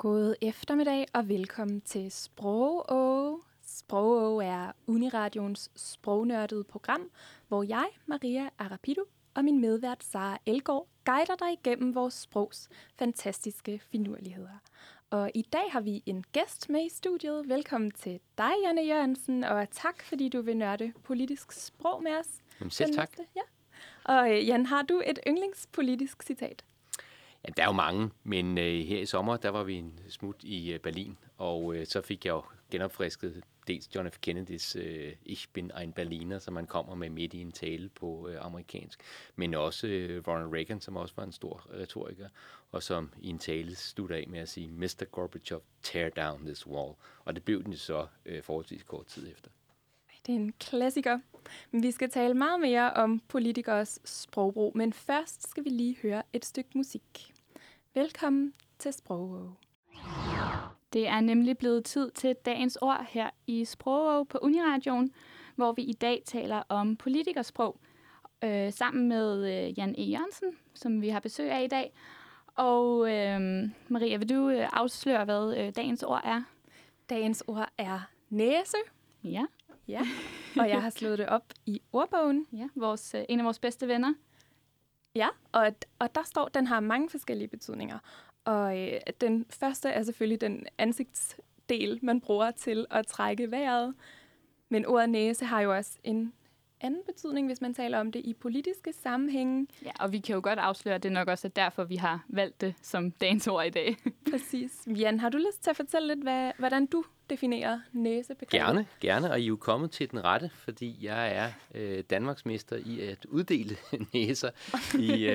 God eftermiddag og velkommen til Sprogåge. Sprogåge er Uniradions sprognørdede program, hvor jeg, Maria Arapidu, og min medvært Sara Elgaard guider dig igennem vores sprogs fantastiske finurligheder. Og i dag har vi en gæst med i studiet. Velkommen til dig, Jan E. Jørgensen, og tak fordi du vil nørde politisk sprog med os. Jamen, selv tak. Ja. Og Jan, har du et yndlingspolitisk citat? Jamen, der er jo mange, men her i sommer, der var vi en smut i Berlin, og så fik jeg jo genopfrisket dels John F. Kennedys Ich bin ein Berliner, som man kommer med midt i en tale på amerikansk, men også Ronald Reagan, som også var en stor retoriker, og som i en tale slutter af med at sige, Mr. Gorbachev, tear down this wall. Og det blev den så forholdsvis kort tid efter. Det er en klassiker. Men vi skal tale meget mere om politikeres sprogbrug, men først skal vi lige høre et stykke musik. Velkommen til Sprogåge. Det er nemlig blevet tid til dagens ord her i Sprogåge på Uniradioen, hvor vi i dag taler om politikersprog sammen med Jan E. Jørgensen, som vi har besøg af i dag. Og Maria, vil du afsløre, hvad dagens ord er? Dagens ord er næse. Ja. Ja, og jeg har slået det op i ordbogen. Ja, en af vores bedste venner. Ja, og der står, at den har mange forskellige betydninger. Og den første er selvfølgelig den ansigtsdel, man bruger til at trække vejret. Men ordet næse har jo også en anden betydning, hvis man taler om det i politiske sammenhænge. Ja, og vi kan jo godt afsløre, at det nok også er derfor, vi har valgt det som dagens ord i dag. Præcis. Jan, har du lyst til at fortælle lidt, hvordan du definerer næsebegrebet? Gerne, og I er jo kommet til den rette, fordi jeg er danmarksmester i at uddele næser.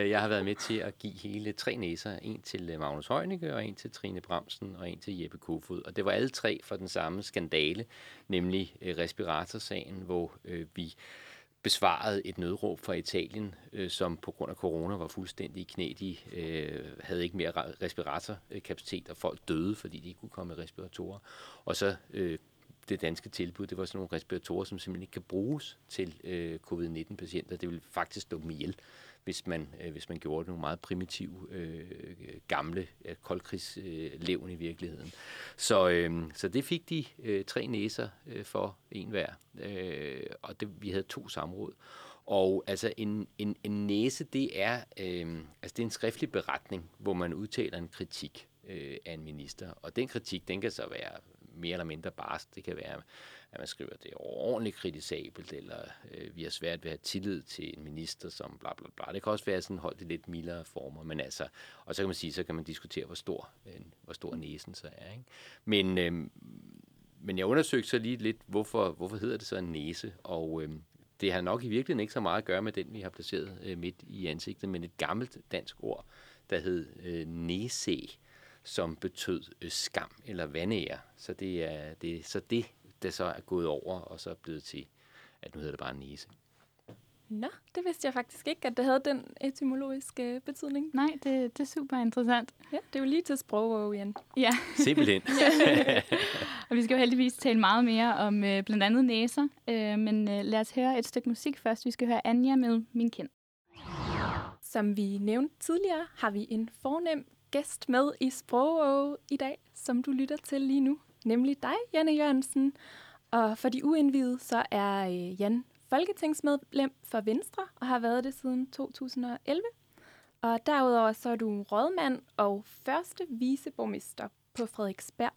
Jeg har været med til at give hele 3 næser. En til Magnus Heunicke, og en til Trine Bramsen, og en til Jeppe Kofod. Og det var alle 3 for den samme skandale, nemlig respiratorsagen, hvor vi besvarede et nødråb fra Italien, som på grund af corona var fuldstændig i knæ. De havde ikke mere respiratorkapacitet, og folk døde, fordi de ikke kunne komme med respiratorer. Og så det danske tilbud, det var sådan nogle respiratorer, som simpelthen ikke kan bruges til covid-19-patienter. Det ville faktisk slå dem ihjel, hvis man gjorde nogle meget primitive, gamle koldkrigslevn i virkeligheden. Så det fik de 3 næser for en hver, og vi havde 2 samråd. Og altså en næse, det er, det er en skriftlig beretning, hvor man udtaler en kritik af en minister, og den kritik, den kan så være mere eller mindre barsk. Det kan være, at man skriver, at det er ordentligt kritisabelt, eller vi har svært ved at have tillid til en minister, som bla bla bla. Det kan også være sådan holdt i lidt mildere former, men altså, og så kan man sige, så kan man diskutere, hvor stor næsen så er, ikke? Men jeg undersøgte så lige lidt, hvorfor hedder det så en næse, og det har nok i virkeligheden ikke så meget at gøre med den, vi har placeret midt i ansigtet, men et gammelt dansk ord, der hed næse, som betød skam eller vanære. Så det er så det, der så er gået over, og så er blevet til, at nu hedder det bare næse. Nå, det vidste jeg faktisk ikke, at det havde den etymologiske betydning. Nej, det er super interessant. Ja, det er jo lige til sprog igen. Ja. Simpelthen. Og vi skal jo heldigvis tale meget mere om blandt andet næser, men lad os høre et stykke musik først. Vi skal høre Anja med Min Kind. Som vi nævnte tidligere, har vi en fornem gæst med i Sprogåge i dag, som du lytter til lige nu, nemlig dig, Jan E. Jørgensen. Og for de uindvidede, så er Jan folketingsmedlem for Venstre og har været det siden 2011. Og derudover så er du rådmand og første viceborgmester på Frederiksberg,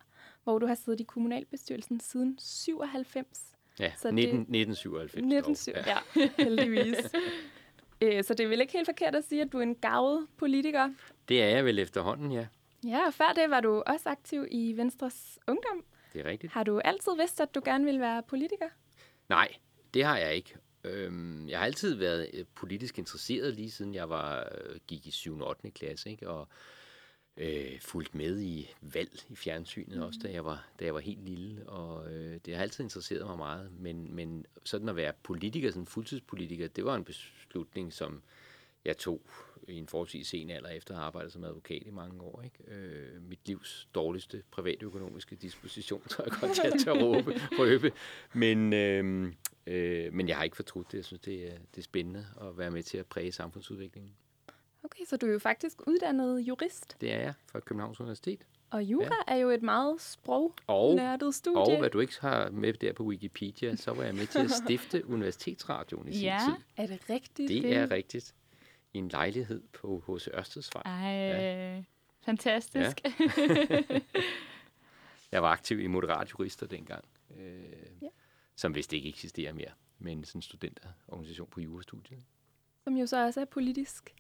hvor du har siddet i kommunalbestyrelsen siden 97. Ja, så 1997. Ja, heldigvis. Så det er vel ikke helt forkert at sige, at du er en garvet politiker? Det er jeg vel efterhånden, ja. Ja, og før det var du også aktiv i Venstres Ungdom. Det er rigtigt. Har du altid vidst, at du gerne ville være politiker? Nej, det har jeg ikke. Jeg har altid været politisk interesseret, lige siden jeg gik i 7. og 8. klasse, ikke? Og fulgt med i valg i fjernsynet også, da jeg var helt lille, og det har altid interesseret mig meget, men sådan at være politiker, sådan fuldtidspolitiker, det var en beslutning, som jeg tog i en forholdsvis sen alder efter at have arbejdet som advokat i mange år, ikke? Mit livs dårligste privatøkonomiske disposition, så jeg godt til at røbe, men jeg har ikke fortrudt det. Jeg synes, det er spændende at være med til at præge samfundsudviklingen. Okay, så du er jo faktisk uddannet jurist. Det er jeg, fra Københavns Universitet. Og jura er jo et meget sprognørdet studie. Og hvad du ikke har med der på Wikipedia, så var jeg med til at stifte Universitetsradioen i sin tid. Ja, er det rigtigt? Det er rigtigt. I en lejlighed på H.C. Ørstedsvej. Ej, fantastisk. Ja. Jeg var aktiv i Moderatjurister dengang, som vist ikke eksisterer mere, men sådan en studenterorganisation på jurastudiet. Som jo så også er politisk.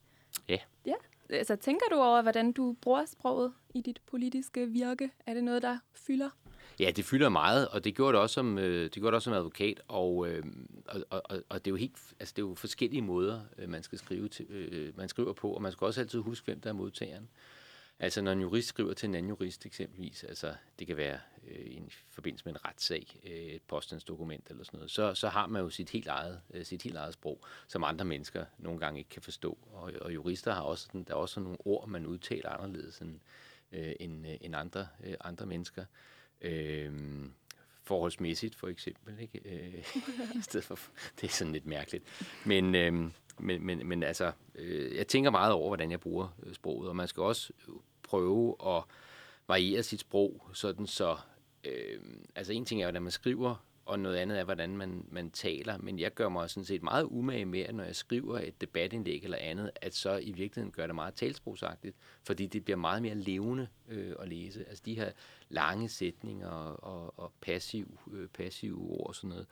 Ja. Ja. Altså, tænker du over, hvordan du bruger sproget i dit politiske virke? Er det noget, der fylder? Ja, det fylder meget, og det gjorde det også som, advokat, og det er jo helt, altså det er jo forskellige måder, man skal skrive til, man skriver på, og man skal også altid huske, hvem der er modtageren. Altså, når en jurist skriver til en anden jurist eksempelvis, altså det kan være i forbindelse med en retssag, et påstandsdokument eller sådan noget, så har man jo sit helt eget sprog, som andre mennesker nogle gange ikke kan forstå. Og jurister har også der er også nogle ord, man udtaler anderledes end andre mennesker. Forholdsmæssigt for eksempel, ikke? I stedet for, det er sådan lidt mærkeligt. Men altså, jeg tænker meget over, hvordan jeg bruger sproget, og man skal også prøve at variere sit sprog, sådan så, altså en ting er, hvordan man skriver, og noget andet er, hvordan man taler, men jeg gør mig sådan set meget umage med, at når jeg skriver et debatindlæg eller andet, at så i virkeligheden gør det meget talsprogsagtigt, fordi det bliver meget mere levende at læse. Altså de her lange sætninger og passive ord og sådan noget,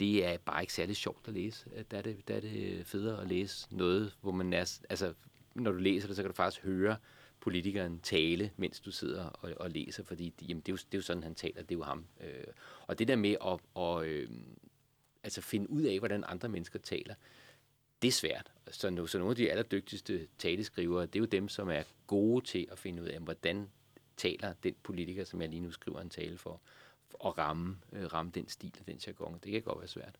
det er bare ikke særlig sjovt at læse. Der er det federe at læse noget, hvor man altså når du læser det, så kan du faktisk høre politikeren tale, mens du sidder og læser, fordi det er jo sådan, han taler, det er jo ham. Og det der med at finde ud af, hvordan andre mennesker taler, det er svært. Så nogle af de allerdygtigste taleskrivere, det er jo dem, som er gode til at finde ud af, hvordan taler den politiker, som jeg lige nu skriver en tale for, og ramme den stil og den jargon. Det kan godt være svært.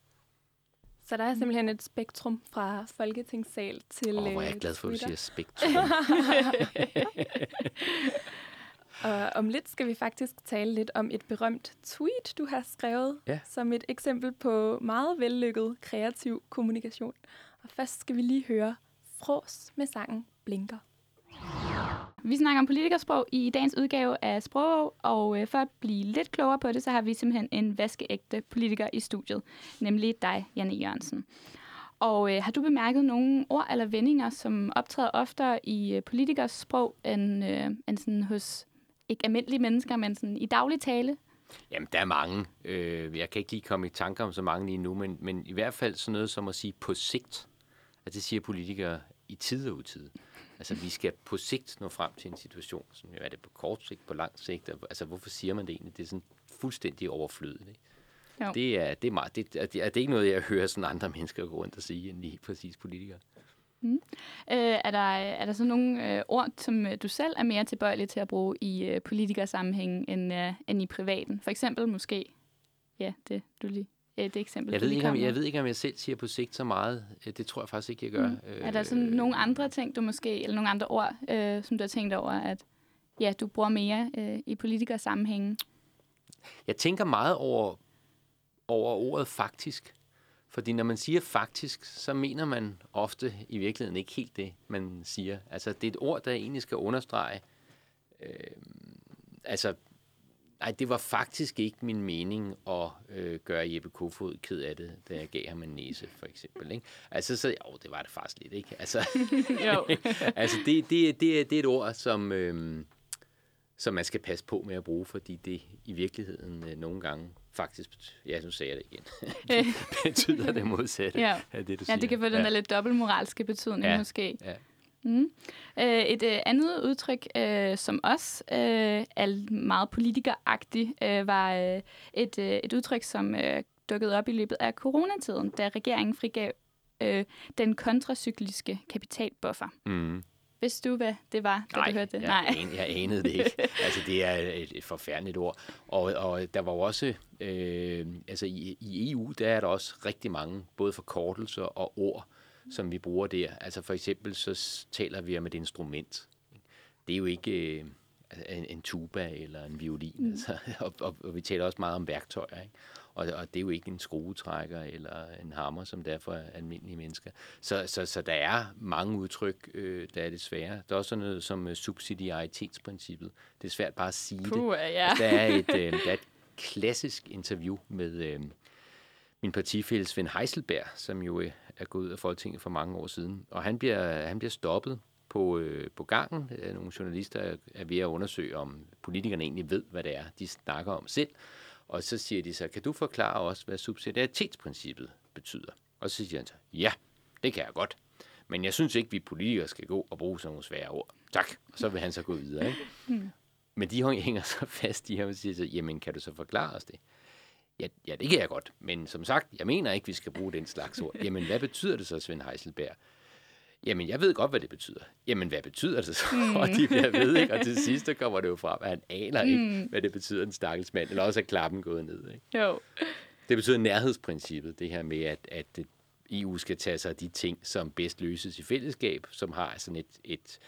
Så der er simpelthen et spektrum fra Folketingssal til... hvor er jeg glad for, at du siger spektrum. Og om lidt skal vi faktisk tale lidt om et berømt tweet, du har skrevet, som et eksempel på meget vellykket kreativ kommunikation. Og først skal vi lige høre Frås med sangen Blinker. Vi snakker om politikersprog i dagens udgave af Sprog, og for at blive lidt klogere på det, så har vi simpelthen en vaskeægte politiker i studiet, nemlig dig, Jan E. Jørgensen. Og har du bemærket nogle ord eller vendinger, som optræder oftere i politikersprog end sådan hos ikke almindelige mennesker, men sådan i daglig tale? Jamen, der er mange. Jeg kan ikke lige komme i tanker om så mange lige nu, men i hvert fald sådan noget som at sige på sigt. Altså, det siger politikere i tid og utid. Altså, vi skal på sigt nå frem til en situation, som jo er det på kort sigt, på lang sigt. Altså, hvorfor siger man det egentlig? Det er sådan fuldstændig overflødigt, ikke? Det er ikke noget, jeg hører sådan andre mennesker gå rundt og sige, end lige præcis politikere. Er der så nogle ord, som du selv er mere tilbøjelig til at bruge i politikersammenhæng end i privaten? For eksempel måske, det du lige... Det eksempel, jeg ved ikke, om jeg selv siger på sigt så meget. Det tror jeg faktisk ikke, jeg gør. Er der sådan nogle andre ting, du måske, eller nogle andre ord, som du har tænkt over, at du bruger mere i politikersammenhængen? Jeg tænker meget over ordet faktisk. Fordi når man siger faktisk, så mener man ofte i virkeligheden ikke helt det, man siger. Altså, det er et ord, der egentlig skal understrege. Nej, det var faktisk ikke min mening at gøre Jeppe Kofod ked af det, da jeg gav ham en næse, for eksempel. Ikke? Altså, så... det var det faktisk lidt, ikke? Altså, altså det er et ord, som man skal passe på med at bruge, fordi det i virkeligheden nogle gange faktisk... nu sagde jeg det igen. Det betyder det modsatte af det, du siger. Ja, det kan få den der lidt dobbeltmoralske betydning, måske. Ja. Et andet udtryk, som også er meget politikeragtigt, var et udtryk, som dukkede op i løbet af coronatiden, da regeringen frigav den kontracykliske kapitalbuffer. Mm. Vidste du, hvad det var, da du hørte det? Jeg anede det ikke. Altså, det er et forfærdeligt ord. Og der var også... i EU, der er der også rigtig mange, både forkortelser og ord, som vi bruger der. Altså for eksempel, så taler vi om et instrument. Det er jo ikke en tuba eller en violin. Altså, og vi taler også meget om værktøjer. Ikke? og det er jo ikke en skruetrækker eller en hammer, som det er for almindelige mennesker. Så der er mange udtryk, der er det svære. Der er også noget som subsidiaritetsprincippet. Det er svært bare at sige det. Ja. Altså, der er et klassisk interview med min partifælle Sven Heiselberg, som jo er gået ud af Folketinget for mange år siden. Og han bliver stoppet på gangen. Nogle journalister er ved at undersøge, om politikerne egentlig ved, hvad det er, de snakker om selv. Og så siger de så, kan du forklare os, hvad subsidiaritetsprincippet betyder? Og så siger han så, ja, det kan jeg godt. Men jeg synes ikke, vi politikere skal gå og bruge sådan nogle svære ord. Tak. Og så vil han så gå videre. Ikke? Men de hænger så fast i ham og siger så, jamen, kan du så forklare os det? Ja, det kan jeg godt. Men som sagt, jeg mener ikke, vi skal bruge den slags ord. Jamen, hvad betyder det så, Sven Heiselberg? Jamen, jeg ved godt, hvad det betyder. Jamen, hvad betyder det så? Og de bliver ved, ikke? Og til sidst, kommer det jo frem, at han aner ikke, hvad det betyder, en stakkels mand. Eller også er klappen gået ned, ikke? Jo. Det betyder nærhedsprincippet, det her med, at EU skal tage sig af de ting, som bedst løses i fællesskab, som har sådan et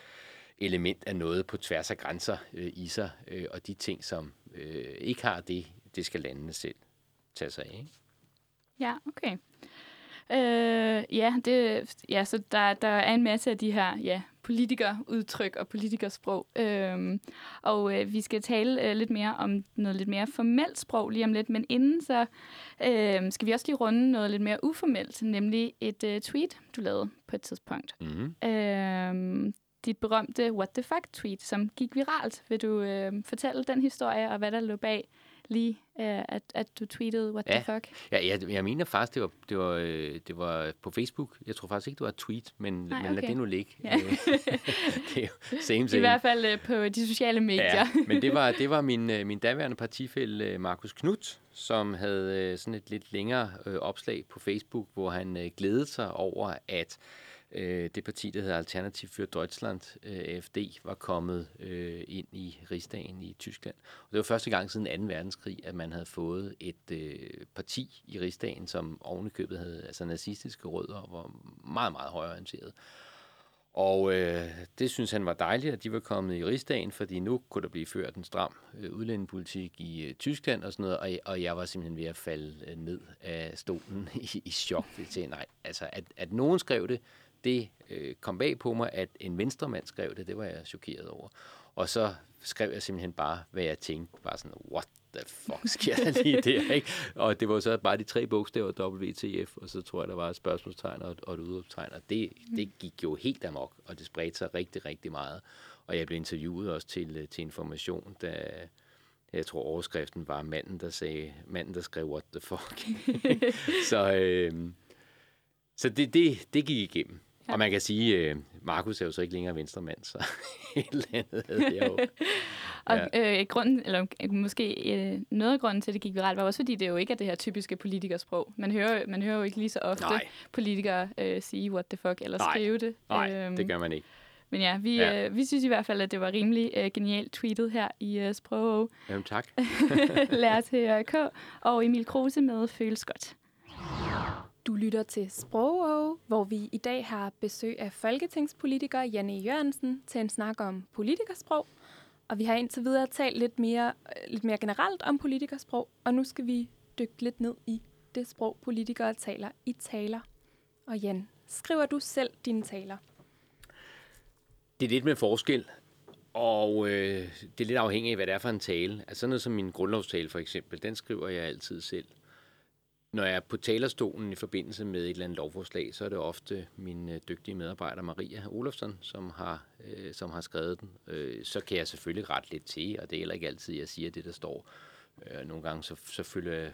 element af noget på tværs af grænser i sig, og de ting, som ikke har det skal landene selv tage sig af, ikke? Ja, okay. Så der er en masse af de her politikerudtryk og politikersprog. Vi skal tale lidt mere om noget lidt mere formelt sprog lige om lidt, men inden så skal vi også lige runde noget lidt mere uformelt, nemlig et tweet, du lavede på et tidspunkt. Mm-hmm. Dit berømte What the fuck-tweet, som gik viralt. Vil du fortælle den historie og hvad der lå bag? Lige, at du tweetede, what the fuck? Ja, jeg mener faktisk, det var på Facebook. Jeg tror faktisk ikke, det var et tweet, men lad det nu ligge. Ja. Det er jo same. I hvert fald på de sociale medier. Ja, men det var min daværende partifælle, Markus Knudt, som havde sådan et lidt længere opslag på Facebook, hvor han glædede sig over, at det parti, der hedder Alternativ für Deutschland, AfD, var kommet ind i Rigsdagen i Tyskland. Og det var første gang siden 2. verdenskrig, at man havde fået et parti i Rigsdagen, som ovenikøbet havde altså nazistiske rødder og var meget, meget højreorienteret. Og det synes han var dejligt, at de var kommet i Rigsdagen, fordi nu kunne der blive ført en stram udlændingepolitik i Tyskland og sådan noget, og jeg var simpelthen ved at falde ned af stolen i chok. Nej, altså at nogen skrev det, det kom bag på mig, at en venstremand skrev det, det var jeg chokeret over. Og så skrev jeg simpelthen bare, hvad jeg tænkte, bare sådan, what the fuck sker der lige der, ikke? Og det var så bare de 3 bogstaver, WTF, og så tror jeg, der var et spørgsmålstegn og et udråbstegn, og det gik jo helt amok, og det spredte sig rigtig, rigtig meget. Og jeg blev interviewet også til Information, da jeg tror overskriften var manden, der skrev what the fuck. Så det gik igennem. Ja. Og man kan sige, Markus er jo så ikke længere venstremand, så et eller andet havde jeg jo. Ja. Og grunden, eller måske noget af grunden til, at det gik viralt, var også fordi, det jo ikke er det her typiske politikersprog. Man hører jo ikke lige så ofte politikere sige what the fuck, eller skrive det. Nej, det gør man ikke. Men ja, vi synes i hvert fald, at det var rimelig genialt tweetet her i Sprogå. Jamen tak. Lad os høre K. og Emil Kruse med Føles Godt. Du lytter til Sprogå, hvor vi i dag har besøg af folketingspolitiker Jan E. Jørgensen til en snak om politikersprog. Og vi har indtil videre talt lidt mere generelt om politikersprog, og nu skal vi dykke lidt ned i det sprog, politikere taler i taler. Og Jan, skriver du selv dine taler? Det er lidt med forskel, og det er lidt afhængigt af, hvad det er for en tale. Altså sådan noget som min grundlovstale for eksempel, den skriver jeg altid selv. Når jeg er på talerstolen i forbindelse med et eller andet lovforslag, så er det ofte min dygtige medarbejder Maria Olofsson, som har skrevet den. Så kan jeg selvfølgelig rette lidt til, og det er heller ikke altid, jeg siger det, der står. Nogle gange så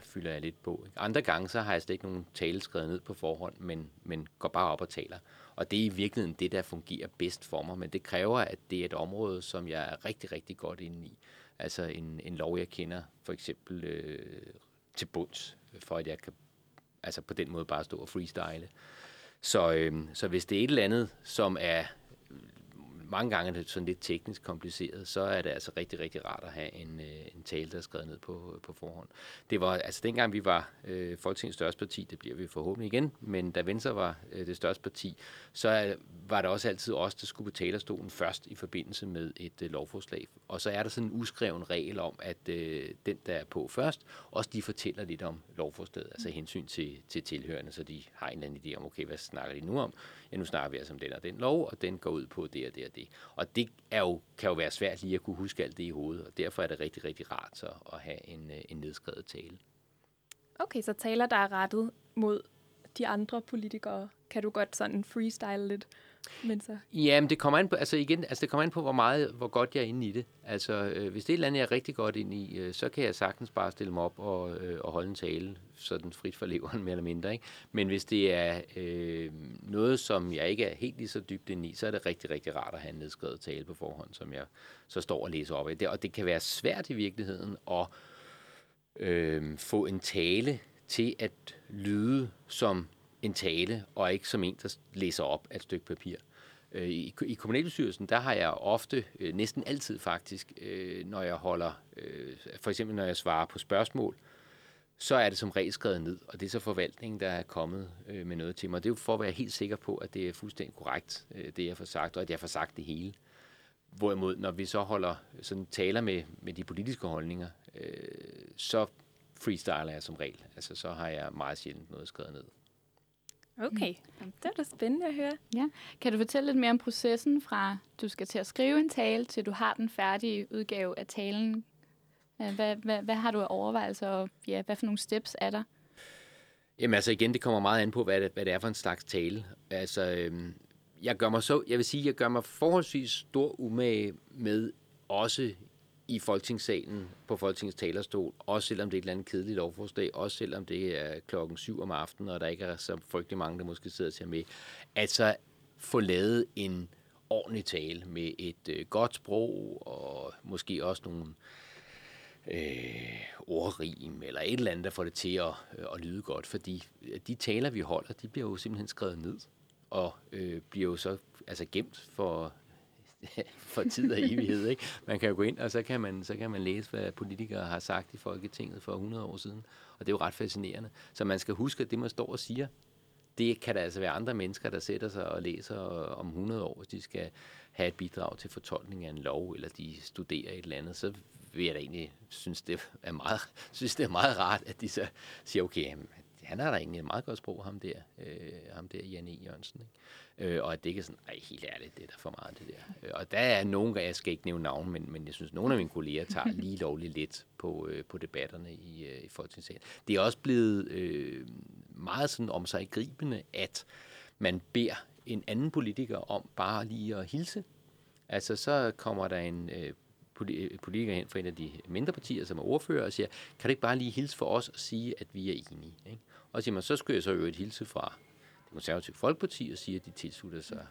fylder jeg lidt på. Andre gange så har jeg slet ikke nogen tale skrevet ned på forhånd, men går bare op og taler. Og det er i virkeligheden det, der fungerer bedst for mig, men det kræver, at det er et område, som jeg er rigtig, rigtig godt inde i. Altså en lov, jeg kender, for eksempel til bunds, for at jeg kan altså på den måde bare stå og freestyle. Så hvis det er et eller andet, som er mange gange er det sådan lidt teknisk kompliceret, så er det altså rigtig, rigtig rart at have en tale, der er skrevet ned på forhånd. Det var altså dengang vi var Folketingets største parti, det bliver vi forhåbentlig igen, men da Venstre var det største parti, så var det også altid os, der skulle på talerstolen først i forbindelse med et lovforslag. Og så er der sådan en uskreven regel om, at den, der er på først, også de fortæller lidt om lovforslaget, altså hensyn til tilhørende, så de har en eller anden idé om, okay, hvad snakker de nu om? Ja, nu snakker vi altså om den og den lov, og den går ud på det og det og det. Og det er jo, kan jo være svært lige at kunne huske alt det i hovedet, og derfor er det rigtig, rigtig rart så at have en nedskrevet tale. Okay, så taler, der er rettet mod de andre politikere, kan du godt sådan freestyle lidt? Men så. Ja, men det kommer an på, hvor godt jeg er inde i det. Altså, hvis det er et eller andet, jeg er rigtig godt inde i, så kan jeg sagtens bare stille mig op og holde en tale, sådan frit for leveren, mere eller mindre. Ikke? Men hvis det er noget, som jeg ikke er helt lige så dybt inde i, så er det rigtig, rigtig rart at have en nedskrevet tale på forhånd, som jeg så står og læser op af. Og det kan være svært i virkeligheden at få en tale til at lyde som en tale, og ikke som en, der læser op af et stykke papir. I kommunalbestyrelsen, der har jeg ofte, næsten altid faktisk, når jeg holder, for eksempel når jeg svarer på spørgsmål, så er det som regel skrevet ned, og det er så forvaltningen, der er kommet med noget til mig. Det er jo for at være helt sikker på, at det er fuldstændig korrekt, det jeg får sagt, og at jeg får sagt det hele. Hvorimod, når vi så holder sådan taler med de politiske holdninger, så freestyler jeg som regel. Altså, så har jeg meget sjældent noget skrevet ned. Okay, det er da spændende at høre. Ja. Kan du fortælle lidt mere om processen fra, du skal til at skrive en tale, til du har den færdige udgave af talen? Hvad har du af overvejelser, og ja, hvad for nogle steps er der? Jamen altså igen, det kommer meget an på, hvad det er for en slags tale. Altså, jeg gør mig forholdsvis stor umage med også i Folketingssalen, på Folketingets talerstol, også selvom det er et eller andet kedeligt lovforslag, også selvom det er 7:00 om aftenen, og der ikke er så frygtelig mange, der måske sidder til med, altså få lavet en ordentlig tale med et godt sprog, og måske også nogle ordrim, eller et eller andet, der får det til at lyde godt, fordi de taler, vi holder, de bliver jo simpelthen skrevet ned, og bliver jo så altså gemt for tid og evighed, ikke? Man kan jo gå ind, og så kan man læse, hvad politikere har sagt i Folketinget for 100 år siden. Og det er jo ret fascinerende. Så man skal huske, at det, man står og siger, det kan der altså være andre mennesker, der sætter sig og læser om 100 år, hvis de skal have et bidrag til fortolkning af en lov, eller de studerer et eller andet. Så vil jeg da egentlig synes, det er meget rart, at de så siger, okay, jamen, han har da egentlig et meget godt sprog, ham der Jan E. Jørgensen. Ikke? Og at det ikke er sådan, helt ærligt, det er der for meget det der. Og der er nogle gange, jeg skal ikke nævne navn, men jeg synes, nogle af mine kolleger tager lige lovligt lidt på debatterne i Folketingssalen. Det er også blevet meget sådan om sig gribende, at man beder en anden politiker om bare lige at hilse. Altså så kommer der en politiker hen fra en af de mindre partier, som er ordfører, og siger, kan du ikke bare lige hilse for os og sige, at vi er enige? Ikke? Og siger man, så skal jeg så jo et hilse fra Det Konservative Folkeparti og sige, at de tilslutter sig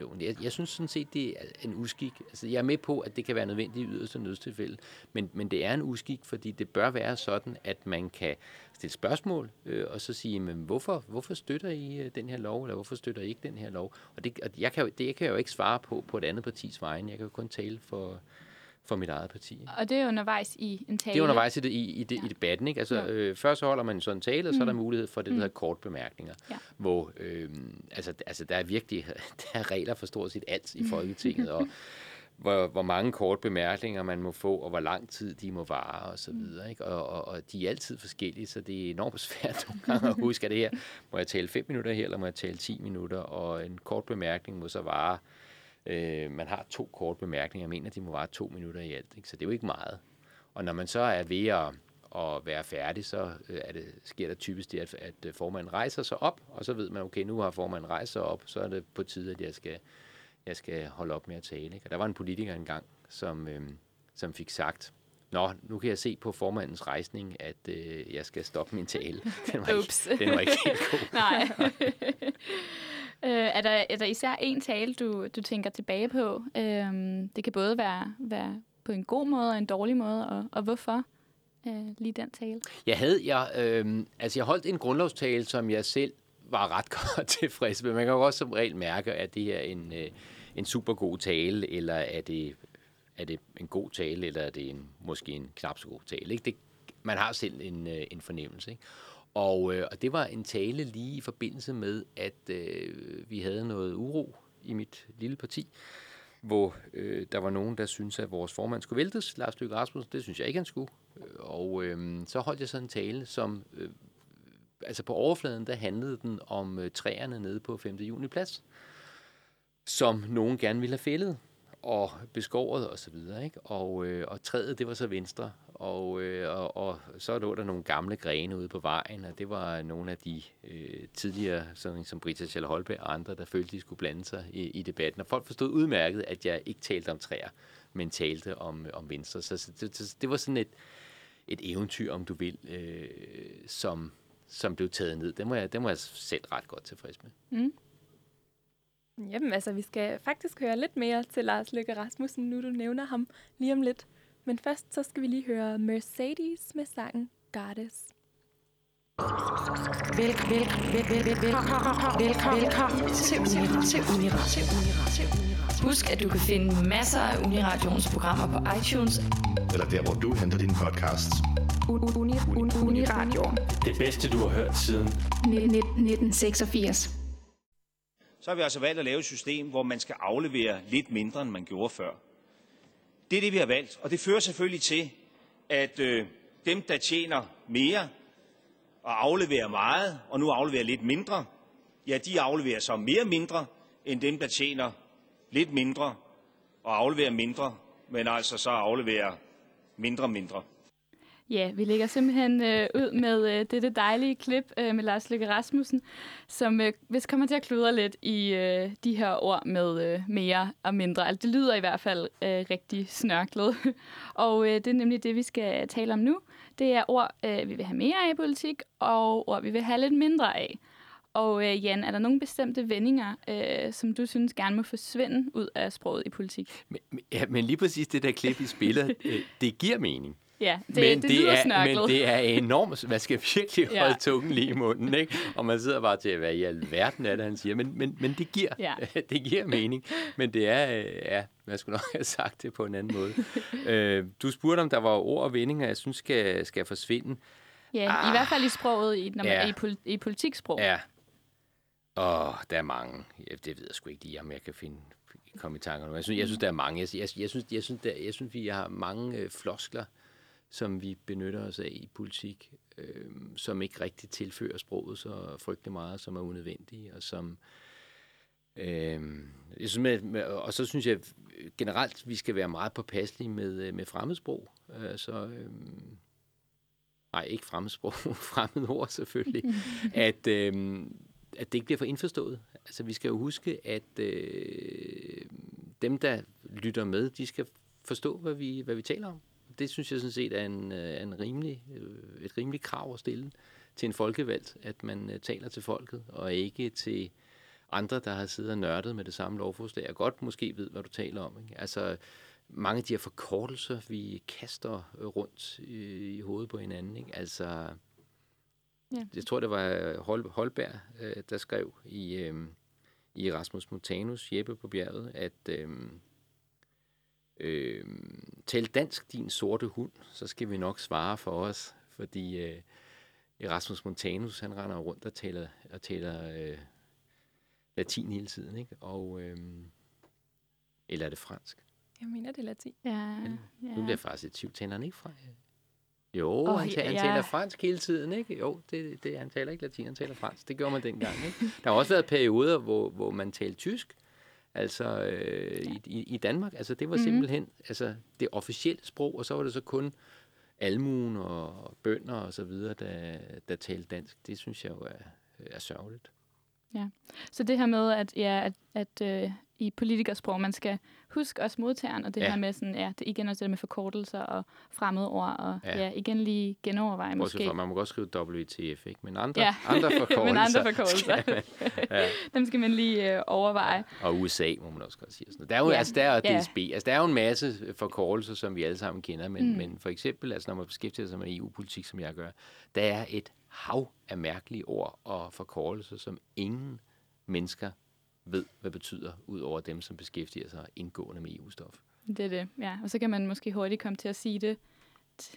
loven. Jeg synes sådan set, det er en uskik. Altså, jeg er med på, at det kan være nødvendigt i yderste nødstilfælde, men det er en uskik, fordi det bør være sådan, at man kan stille spørgsmål og så sige, men hvorfor støtter I den her lov, eller hvorfor støtter I ikke den her lov? Og jeg kan jo ikke svare på et andet partis vegne. Jeg kan jo kun tale for mit eget parti. Og det er undervejs i en tale? Det er undervejs i debatten, ikke? Altså, først holder man sådan en tale, og så er der mulighed for det, der hedder kort bemærkninger, hvor der er virkelig der er regler for stort set alt i Folketinget, og hvor mange kort bemærkninger man må få, og hvor lang tid de må vare, og så videre, ikke? Og de er altid forskellige, så det er enormt svært nogle gange at huske, det her, må jeg tale 5 minutter her, eller må jeg tale 10 minutter, og en kort bemærkning må så vare. Man har 2 korte bemærkninger. Jeg mener, de må vare 2 minutter i alt, ikke? Så det er jo ikke meget. Og når man så er ved at være færdig, så sker der typisk det, at formanden rejser sig op, og så ved man, okay, nu har formanden rejst sig op, så er det på tide, at jeg skal holde op med at tale, ikke? Og der var en politiker engang, som fik sagt, nå, nu kan jeg se på formandens rejsning, at jeg skal stoppe min tale. Den var ikke helt god. Nej. Er der især en tale, du tænker tilbage på? Det kan både være på en god måde og en dårlig måde, og hvorfor lige den tale? Jeg holdt en grundlovstale, som jeg selv var ret godt tilfreds med. Man kan jo også som regel mærke, at det her er en en super god tale, eller er det en god tale, eller er det måske en knap så god tale. Ikke? Det, man har selv en fornemmelse. Ikke? Og det var en tale lige i forbindelse med, at vi havde noget uro i mit lille parti, hvor der var nogen, der syntes, at vores formand skulle væltes, Lars Løkke Rasmussen. Det synes jeg ikke, han skulle. Og så holdt jeg sådan en tale, som altså på overfladen, der handlede den om træerne nede på 5. juni plads, som nogen gerne ville have fældet og beskåret og så videre, ikke? Og træet, det var så Venstre, og så lå der nogle gamle grene ude på vejen, og det var nogle af de tidligere, sådan som Brita Schell-Holberg og andre, der følte, de skulle blande sig i debatten. Og folk forstod udmærket, at jeg ikke talte om træer, men talte om Venstre. Så det var sådan et eventyr, om du vil, som blev taget ned. Den var jeg selv ret godt tilfreds med. Mm. Jamen, altså, vi skal faktisk høre lidt mere til Lars Løkke Rasmussen, nu du nævner ham lige om lidt. Men først så skal vi lige høre Mercedes med sangen Goddess. Velkommen til Uniradio. Husk, at du kan finde masser af Uniradions programmer på iTunes. Eller der, hvor du henter dine podcasts. Uniradio. Det bedste, du har hørt siden 1986. Så har vi altså valgt at lave et system, hvor man skal aflevere lidt mindre, end man gjorde før. Det er det, vi har valgt, og det fører selvfølgelig til, at dem, der tjener mere og afleverer meget, og nu afleverer lidt mindre, ja, de afleverer så mindre, end dem, der tjener lidt mindre og afleverer mindre, men altså så afleverer mindre. Ja, vi lægger simpelthen ud med dette dejlige klip med Lars Løkke Rasmussen, som vist kommer til at kludre lidt i de her ord med mere og mindre. Altså, det lyder i hvert fald rigtig snørklet, og det er nemlig det, vi skal tale om nu. Det er ord, vi vil have mere af i politik, og ord, vi vil have lidt mindre af. Og Jan, er der nogle bestemte vendinger, som du synes gerne må forsvinde ud af sproget i politik? Men lige præcis det der klip, I spiller, det giver mening. Ja, det lyder snørklet. Men det er enormt, man skal virkelig holde tungen lige i munden, ikke? Og man sidder bare til, hvad i alverden er det, han siger. Men det giver, det giver mening. Men det er, man skulle nok have sagt det på en anden måde. Du spurgte, om der var ord og vendinger, jeg synes skal forsvinde. Ja, i hvert fald i sproget, når man er i politiksproget. Ja. Der er mange. Det ved jeg sgu ikke lige, om jeg kan komme i tanker nu. Jeg synes, der er mange. Jeg synes, vi har mange floskler, som vi benytter os af i politik, som ikke rigtig tilfører sproget så frygtelig meget, som er unødvendige, og som... Jeg synes, og så synes jeg generelt, vi skal være meget påpasselige med fremmedsprog. Nej, ikke fremmedsprog, fremmedord selvfølgelig. At det ikke bliver for indforstået. Altså, vi skal jo huske, at dem, der lytter med, de skal forstå, hvad vi taler om. Det synes jeg sådan set er et rimeligt krav at stille til en folkevalgt, at man taler til folket, og ikke til andre, der har siddet og nørdet med det samme lovforslag, og godt måske ved, hvad du taler om. Ikke? Altså, mange af de her forkortelser, vi kaster rundt i hovedet på hinanden. Ikke? Altså, jeg tror, det var Holberg, der skrev i Erasmus Montanus, Jeppe på bjerget, at... tal dansk, din sorte hund, så skal vi nok svare for os, fordi Erasmus Montanus, han render rundt og taler latin hele tiden, ikke? Eller er det fransk? Jeg mener, det er latin. Ja. Nu bliver jeg faktisk i tvivl. Taler han ikke fransk? Jo, han taler fransk hele tiden, ikke? Jo, det, han taler ikke latin, han taler fransk. Det gjorde man dengang, ikke? Der har også været perioder, hvor man talte tysk, altså i Danmark, altså det var simpelthen altså det officielle sprog, og så var det så kun almuen og bønder og så videre, der talte dansk. Det synes jeg jo er sørgeligt. Ja, så det her med, at i politikersprog, man skal huske også modtageren, og det her med sådan, det igen også det med forkortelser og fremmedord, og igen lige genoverveje måske. Også for, man må godt skrive WTF, ikke? Men andre forkortelser. Men andre forkortelser. Dem skal man lige overveje. Og USA, må man også godt sige. Sådan. Der er jo DSB. Altså, der er jo en masse forkortelser, som vi alle sammen kender, men for eksempel, altså, når man beskæftiger sig med EU-politik, som jeg gør, der er et hav af mærkelige ord og forkortelser, som ingen mennesker ved, hvad betyder, ud over dem, som beskæftiger sig indgående med EU-stof. Det er det, ja. Og så kan man måske hurtigt komme til at sige det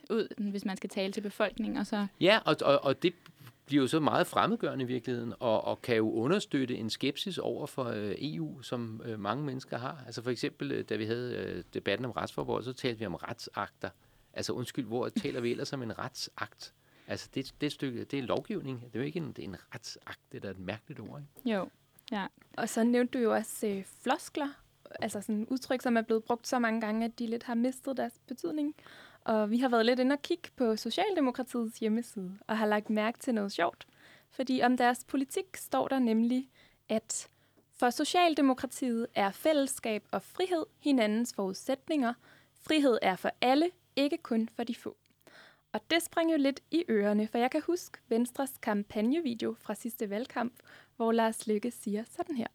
ud, hvis man skal tale til befolkningen. Og så ja, og det bliver jo så meget fremmedgørende i virkeligheden, og kan jo understøtte en skepsis over for EU, som mange mennesker har. Altså for eksempel, da vi havde debatten om retsforbehold, så talte vi om retsakter. Altså undskyld, hvor taler vi ellers om en retsakt? Altså det stykke, det er lovgivning. Det er jo ikke en retsakt, det er da et mærkeligt ord, ikke? Jo, ja. Og så nævnte du jo også floskler, altså sådan udtryk, som er blevet brugt så mange gange, at de lidt har mistet deres betydning. Og vi har været lidt inde og kigge på Socialdemokratiets hjemmeside, og har lagt mærke til noget sjovt. Fordi om deres politik står der nemlig, at for Socialdemokratiet er fællesskab og frihed hinandens forudsætninger. Frihed er for alle, ikke kun for de få. Og det sprang jo lidt i ørerne, for jeg kan huske Venstres kampagnevideo fra sidste valgkamp, hvor Lars Løkke siger sådan her.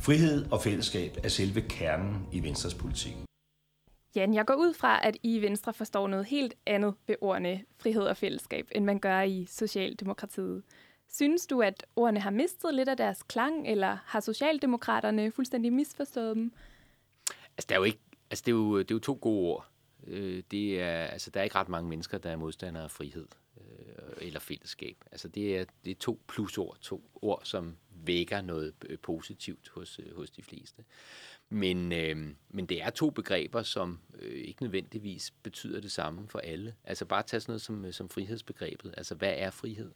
Frihed og fællesskab er selve kernen i Venstres politik. Jan, jeg går ud fra, at I i Venstre forstår noget helt andet ved ordene frihed og fællesskab, end man gør i Socialdemokratiet. Synes du, at ordene har mistet lidt af deres klang, eller har Socialdemokraterne fuldstændig misforstået dem? Altså, det er jo to gode ord. Det er, altså, der er ikke ret mange mennesker, der er modstandere af frihed eller fællesskab. Altså, det er to plusord, to ord, som vækker noget positivt hos de fleste. Men det er to begreber, som ikke nødvendigvis betyder det samme for alle. Altså bare tage sådan noget som frihedsbegrebet. Altså hvad er frihed?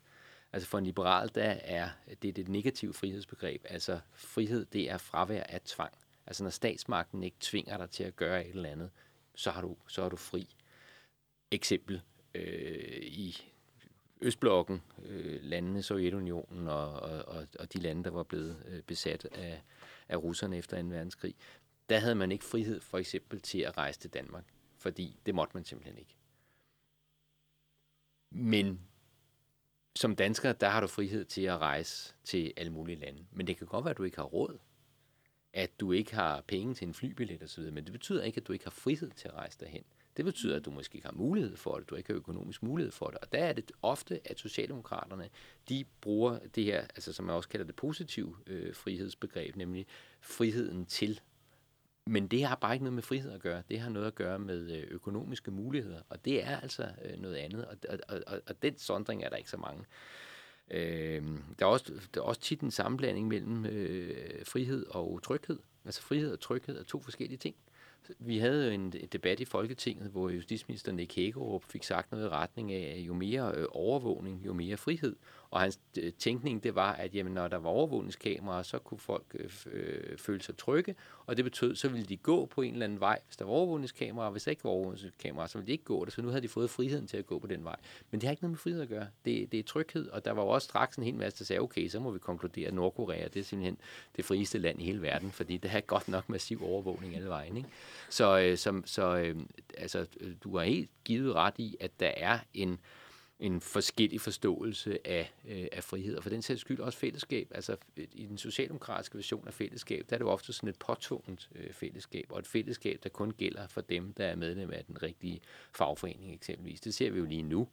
Altså for en liberal, der er det negative frihedsbegreb. Altså frihed, det er fravær af tvang. Altså når statsmagten ikke tvinger dig til at gøre et eller andet, så er du fri. Eksempel i Østblokken, landene, Sovjetunionen og de lande, der var blevet besat af russerne efter 2. verdenskrig, der havde man ikke frihed for eksempel til at rejse til Danmark, fordi det måtte man simpelthen ikke. Men som dansker, der har du frihed til at rejse til alle mulige lande. Men det kan godt være, at du ikke har råd, at du ikke har penge til en flybillet osv., men det betyder ikke, at du ikke har frihed til at rejse derhen. Det betyder, at du måske ikke har mulighed for det, du ikke har økonomisk mulighed for det. Og der er det ofte, at Socialdemokraterne, de bruger det her, altså som man også kalder det positive frihedsbegreb, nemlig friheden til. Men det har bare ikke noget med frihed at gøre. Det har noget at gøre med økonomiske muligheder, og det er altså noget andet. Og den sondring er der ikke så mange. Der er også tit en sammenblanding mellem frihed og tryghed. Altså frihed og tryghed er to forskellige ting. Vi havde jo en debat i Folketinget, hvor justitsminister Nick Hækkerup fik sagt noget i retning af, jo mere overvågning, jo mere frihed. Og hans tænkning, det var, at jamen, når der var overvågningskameraer, så kunne folk føle sig trygge, og det betød, så ville de gå på en eller anden vej, hvis der var overvågningskameraer, og hvis der ikke var overvågningskameraer, så ville de ikke gå det, så nu havde de fået friheden til at gå på den vej. Men det har ikke noget med frihed at gøre. Det er tryghed, og der var jo også straks en hel masse, der sagde, okay, så må vi konkludere, at Nordkorea, det er simpelthen det frieste land i hele verden, fordi det har godt nok massiv overvågning alle vejen, ikke? Så du har helt givet ret i, at der er en forskellig forståelse af frihed, og for den sags skyld også fællesskab. Altså i den socialdemokratiske version af fællesskab, der er det jo ofte sådan et påtvunget fællesskab, og et fællesskab, der kun gælder for dem, der er medlem af den rigtige fagforening eksempelvis. Det ser vi jo lige nu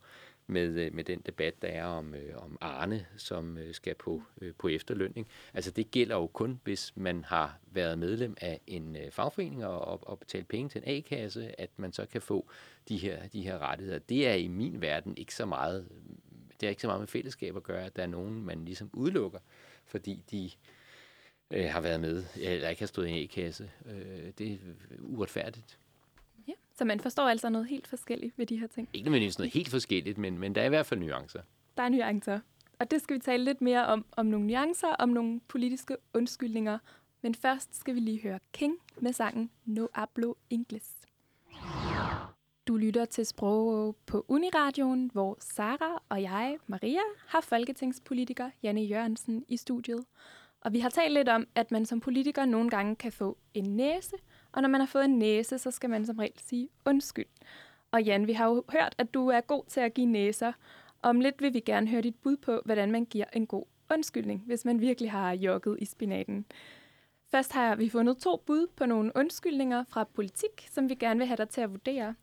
med den debat, der er om Arne, som skal på efterlønning. Altså det gælder jo kun, hvis man har været medlem af en fagforening og betalt penge til en A-kasse, at man så kan få de her rettigheder. Det er i min verden ikke så meget, det er ikke så meget med fællesskab at gøre, at der er nogen, man ligesom udelukker, fordi de har været med, eller ikke har stået i en A-kasse. Det er uretfærdigt. Så man forstår altså noget helt forskelligt ved de her ting. Ikke nødvendigvis noget helt forskelligt, men der er i hvert fald nuancer. Der er nuancer. Og det skal vi tale lidt mere om nogle nuancer, om nogle politiske undskyldninger. Men først skal vi lige høre King med sangen No Hablo English. Du lytter til Sprog på Uniradioen, hvor Sara og jeg, Maria, har folketingspolitiker Jan E. Jørgensen i studiet. Og vi har talt lidt om, at man som politiker nogle gange kan få en næse, og når man har fået en næse, så skal man som regel sige undskyld. Og Jan, vi har jo hørt, at du er god til at give næser. Om lidt vil vi gerne høre dit bud på, hvordan man giver en god undskyldning, hvis man virkelig har jokket i spinaten. Først har vi fundet to bud på nogle undskyldninger fra politik, som vi gerne vil have dig til at vurdere.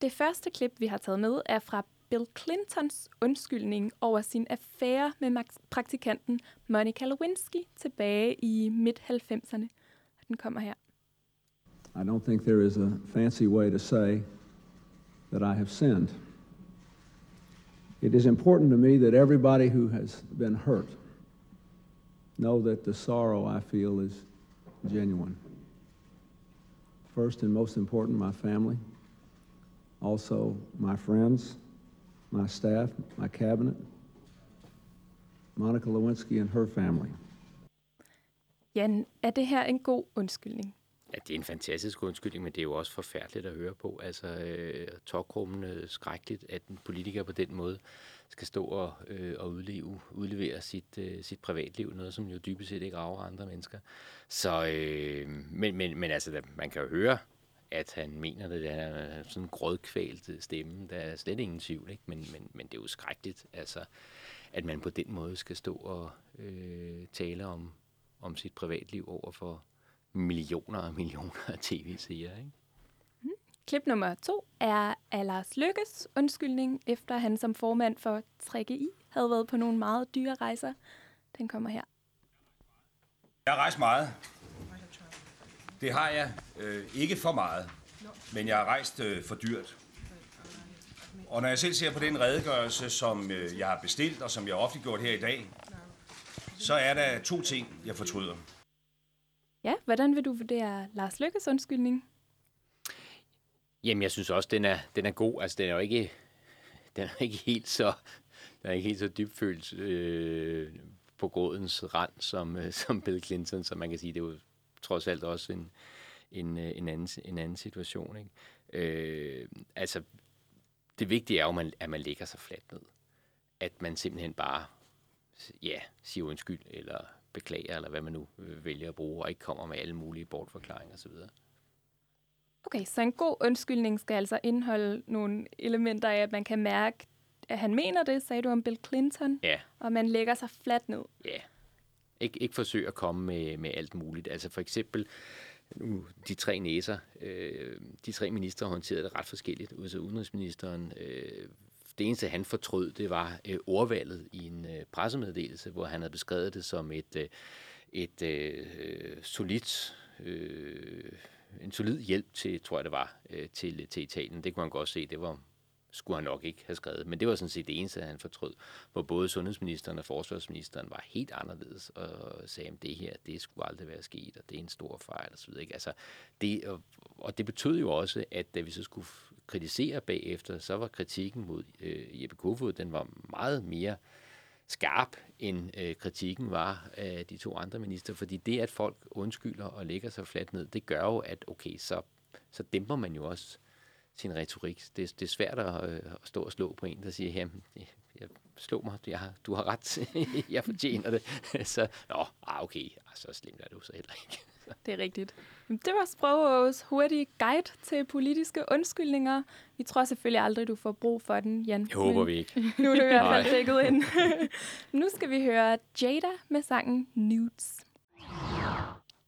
Det første klip, vi har taget med, er fra Bill Clintons undskyldning over sin affære med praktikanten Monica Lewinsky tilbage i midt-90'erne. Den kommer her. I don't think there is a fancy way to say that I have sinned. It is important to me that everybody who has been hurt know that the sorrow I feel is genuine. First and most important, my family. Also, my friends, my staff, my cabinet, Monica Lewinsky and her family. Jan, er det her en god undskyldning? Ja, det er en fantastisk undskyldning, men det er jo også forfærdeligt at høre på. Altså, tåkrummende, skrækkeligt, at en politiker på den måde skal stå og udlevere sit privatliv, noget som jo dybest set ikke rager andre mennesker. Så, men altså, man kan jo høre, at han mener det, han er sådan en grådkvælt stemme, der er slet ingen tvivl, ikke? Men det er jo skrækkeligt, altså, at man på den måde skal stå og tale om sit privatliv over for millioner og millioner af tv-seere, ikke? Mm. Klip nummer 2 er af Lars Løkkes undskyldning, efter han som formand for 3GI havde været på nogle meget dyre rejser. Den kommer her. Jeg rejser meget. Det har jeg ikke for meget, men jeg har rejst for dyrt. Og når jeg selv ser på den redegørelse, som jeg har bestilt, og som jeg har offentliggjort her i dag, så er der 2 ting, jeg fortryder. Ja, hvordan vil du vurdere Lars Løkkes undskyldning? Jamen, jeg synes også, den er god. Altså, den er ikke helt så dybfølt på grådens rand som Bill Clinton, så man kan sige, det er jo trods alt også en anden situation, ikke? Altså, det vigtige er jo, at man lægger sig fladt ned. At man simpelthen bare siger undskyld, eller beklager, eller hvad man nu vælger at bruge, og ikke kommer med alle mulige bortforklaringer osv. Okay, så en god undskyldning skal altså indeholde nogle elementer af, at man kan mærke, at han mener det, sagde du om Bill Clinton, ja. Og man lægger sig fladt ned. Ja, ikke forsøge at komme med alt muligt. Altså for eksempel, nu, de 3 næser, de 3 ministre håndterede det ret forskelligt, altså udenrigsministeren. Det eneste, han fortrød, det var ordvalget i en pressemeddelelse, hvor han havde beskrevet det som en solid hjælp til, tror jeg det var, til Italien. Det kunne han godt se, det var, skulle han nok ikke have skrevet. Men det var sådan set det eneste, han fortrød, hvor både sundhedsministeren og forsvarsministeren var helt anderledes og sagde, at det her, det skulle aldrig være sket, og det er en stor fejl og så videre. Altså, og det betød jo også, at da vi så skulle kritisere bagefter, så var kritikken mod Jeppe Kofod, den var meget mere skarp, end kritikken var af de 2 andre minister, fordi det, at folk undskylder og lægger sig fladt ned, det gør jo, at okay, så dæmper man jo også sin retorik. Det er svært at stå og slå på en, der siger, jamen, jeg slog mig, du har ret, jeg fortjener det. Så, okay, så slemt er du så heller ikke. Det er rigtigt. Det var Sprogås hurtige guide til politiske undskyldninger. Vi tror selvfølgelig aldrig, du får brug for den, Jan. Jeg håber vi ikke. Nu er du i hvert fald dækket ind. Nu skal vi høre Jada med sangen Nudes.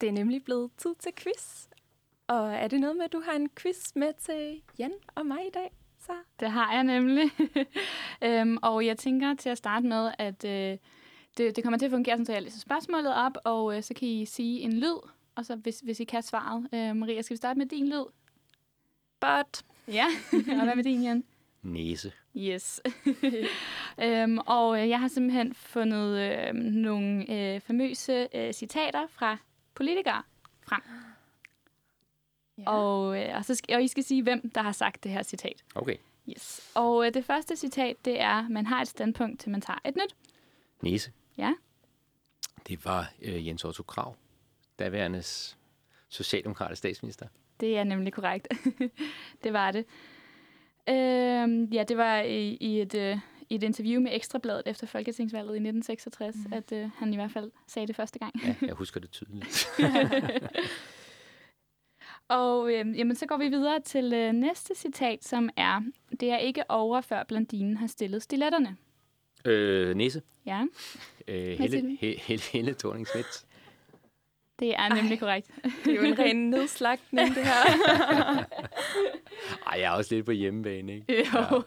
Det er nemlig blevet tid til quiz. Og er det noget med, at du har en quiz med til Jan og mig i dag, så? Det har jeg nemlig. Og jeg tænker til at starte med, at det kommer til at fungere, sådan, så jeg læser spørgsmålet op, og så kan I sige en lyd, og så hvis I kan svaret. Maria, skal vi starte med din lyd? But. Ja, og hvad med din, Jan? Næse. Yes. Og jeg har simpelthen fundet nogle famøse citater fra politikere frem. Yeah. Og I skal sige, hvem der har sagt det her citat. Okay. Yes. Og det første citat, det er, man har et standpunkt, til man tager et nyt. Næse. Ja. Det var Jens Otto Krag, daværendes socialdemokratiske statsminister. Det er nemlig korrekt. Det var det. Det var i et interview med Ekstrabladet efter folketingsvalget i 1966, at han i hvert fald sagde det første gang. Ja, jeg husker det tydeligt. Og så går vi videre til næste citat, som er, det er ikke over, før blondinen har stillet stiletterne. Næse. Ja. Helle Thorning Schmidt. Det er nemlig korrekt. Det er jo en ren nedslagtning, det her. Ej, jeg er også lidt på hjemmebane, ikke? Jo.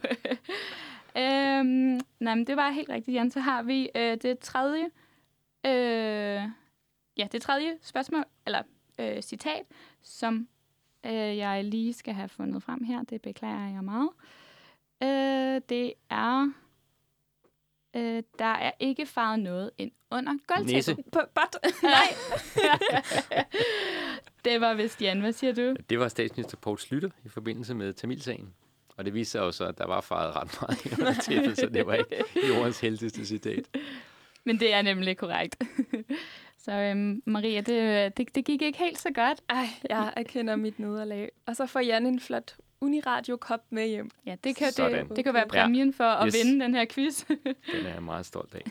Nej, men det var helt rigtigt, Jan. Så har vi det tredje spørgsmål, eller citat, som jeg lige skal have fundet frem her. Det beklager jeg meget. Det er... der er ikke faret noget ind under gulvtæppet. Nej. Det var vist, Jan. Hvad siger du? Det var statsminister Pouls Lytter i forbindelse med Tamilsagen. Og det viste sig jo så, at der var faret ret meget ind under tæppet, så det var ikke jordens heldigste citat. Men det er nemlig korrekt. Så Maria, det gik ikke helt så godt. Ej, jeg erkender mit nederlag. Og så får Jan en flot Uniradio-kop med hjem. Ja, det kan være præmien for at vinde den her quiz. Den er jeg meget stolt af.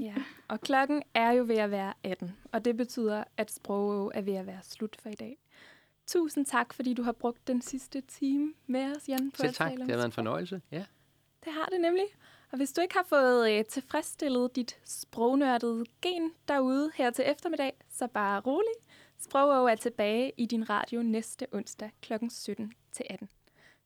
Ja, og klokken er jo ved at være 18, og det betyder, at Sprogø er ved at være slut for i dag. Tusind tak, fordi du har brugt den sidste time med os, Jan. Selv tak, det har været en fornøjelse. Ja. Det har det nemlig. Og hvis du ikke har fået tilfredsstillet dit sprognørdede gen derude her til eftermiddag, så bare rolig. Sprogø er tilbage i din radio næste onsdag kl. 17-18.